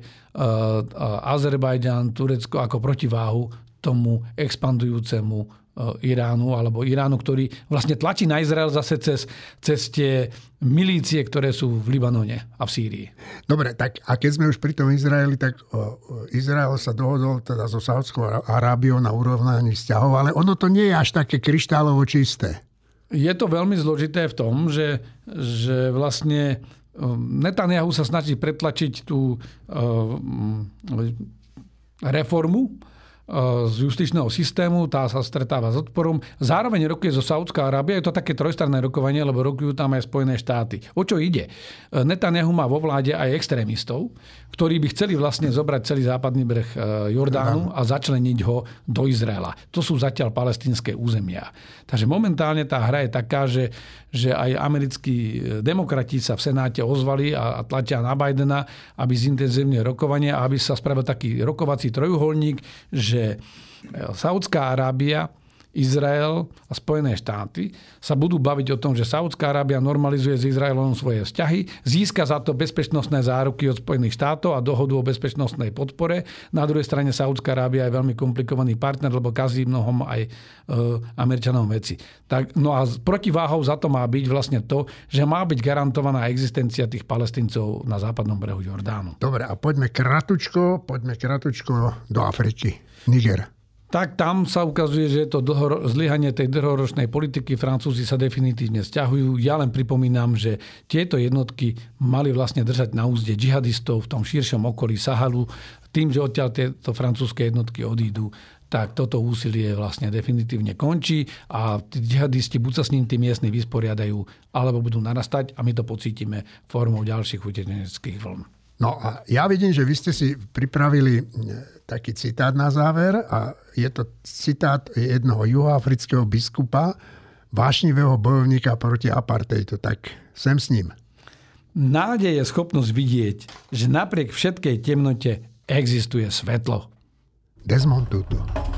Azerbajdžan, Turecko ako protiváhu tomu expandujúcemu Iránu, alebo Iránu, ktorý vlastne tlačí na Izrael zase cez tie milície, ktoré sú v Libanone a v Sýrii. Dobre, tak a keď sme už pri tom Izraeli, tak Izrael sa dohodol teda so Saudskou Arábiou na urovnaní vzťahov, ale ono to nie je až také kryštálovo čisté. Je to veľmi zložité v tom, že vlastne Netanyahu sa snaží pretlačiť tú reformu z justičného systému, tá sa stretáva s odporom. Zároveň rokuje zo Saudská Arábia, je to také trojstranné rokovanie, lebo rokujú tam aj Spojené štáty. O čo ide? Netanyahu má vo vláde aj extrémistov, ktorí by chceli vlastne zobrať celý západný breh Jordánu a začleniť ho do Izraela. To sú zatiaľ palestínske územia. Takže momentálne tá hra je taká, že aj americkí demokrati sa v Senáte ozvali a tlačia na Bidena, aby zintenzívne rokovanie a aby sa spravil taký rokovací trojuholník, že Saudská Arábia, Izrael a Spojené štáty sa budú baviť o tom, že Saudská Arábia normalizuje s Izraelom svoje vzťahy, získa za to bezpečnostné záruky od Spojených štátov a dohodu o bezpečnostnej podpore. Na druhej strane Saudská Arábia je veľmi komplikovaný partner, lebo kazí mnohom aj Američanom veci. Tak, no a protiváhou za to má byť vlastne to, že má byť garantovaná existencia tých Palestíncov na západnom brehu Jordánu. Dobre, a poďme kratučko do Afriky. Niger. Tak tam sa ukazuje, že je to zlyhanie tej dlhoročnej politiky. Francúzi sa definitívne sťahujú. Ja len pripomínam, že tieto jednotky mali vlastne držať na úzde džihadistov v tom širšom okolí Sahelu. Tým, že odtiaľ tieto francúzske jednotky odídu, tak toto úsilie vlastne definitívne končí a tí džihadisti buď sa s ním tí miestni vysporiadajú, alebo budú narastať a my to pocítime formou ďalších utečeneckých vln. No a ja vidím, že vy ste si pripravili taký citát na záver a je to citát jednoho juhoafrického biskupa, vášnivého bojovníka proti apartheidu. Tak sem s ním. Nádej je schopnosť vidieť, že napriek všetkej temnote existuje svetlo. Desmond Tutu.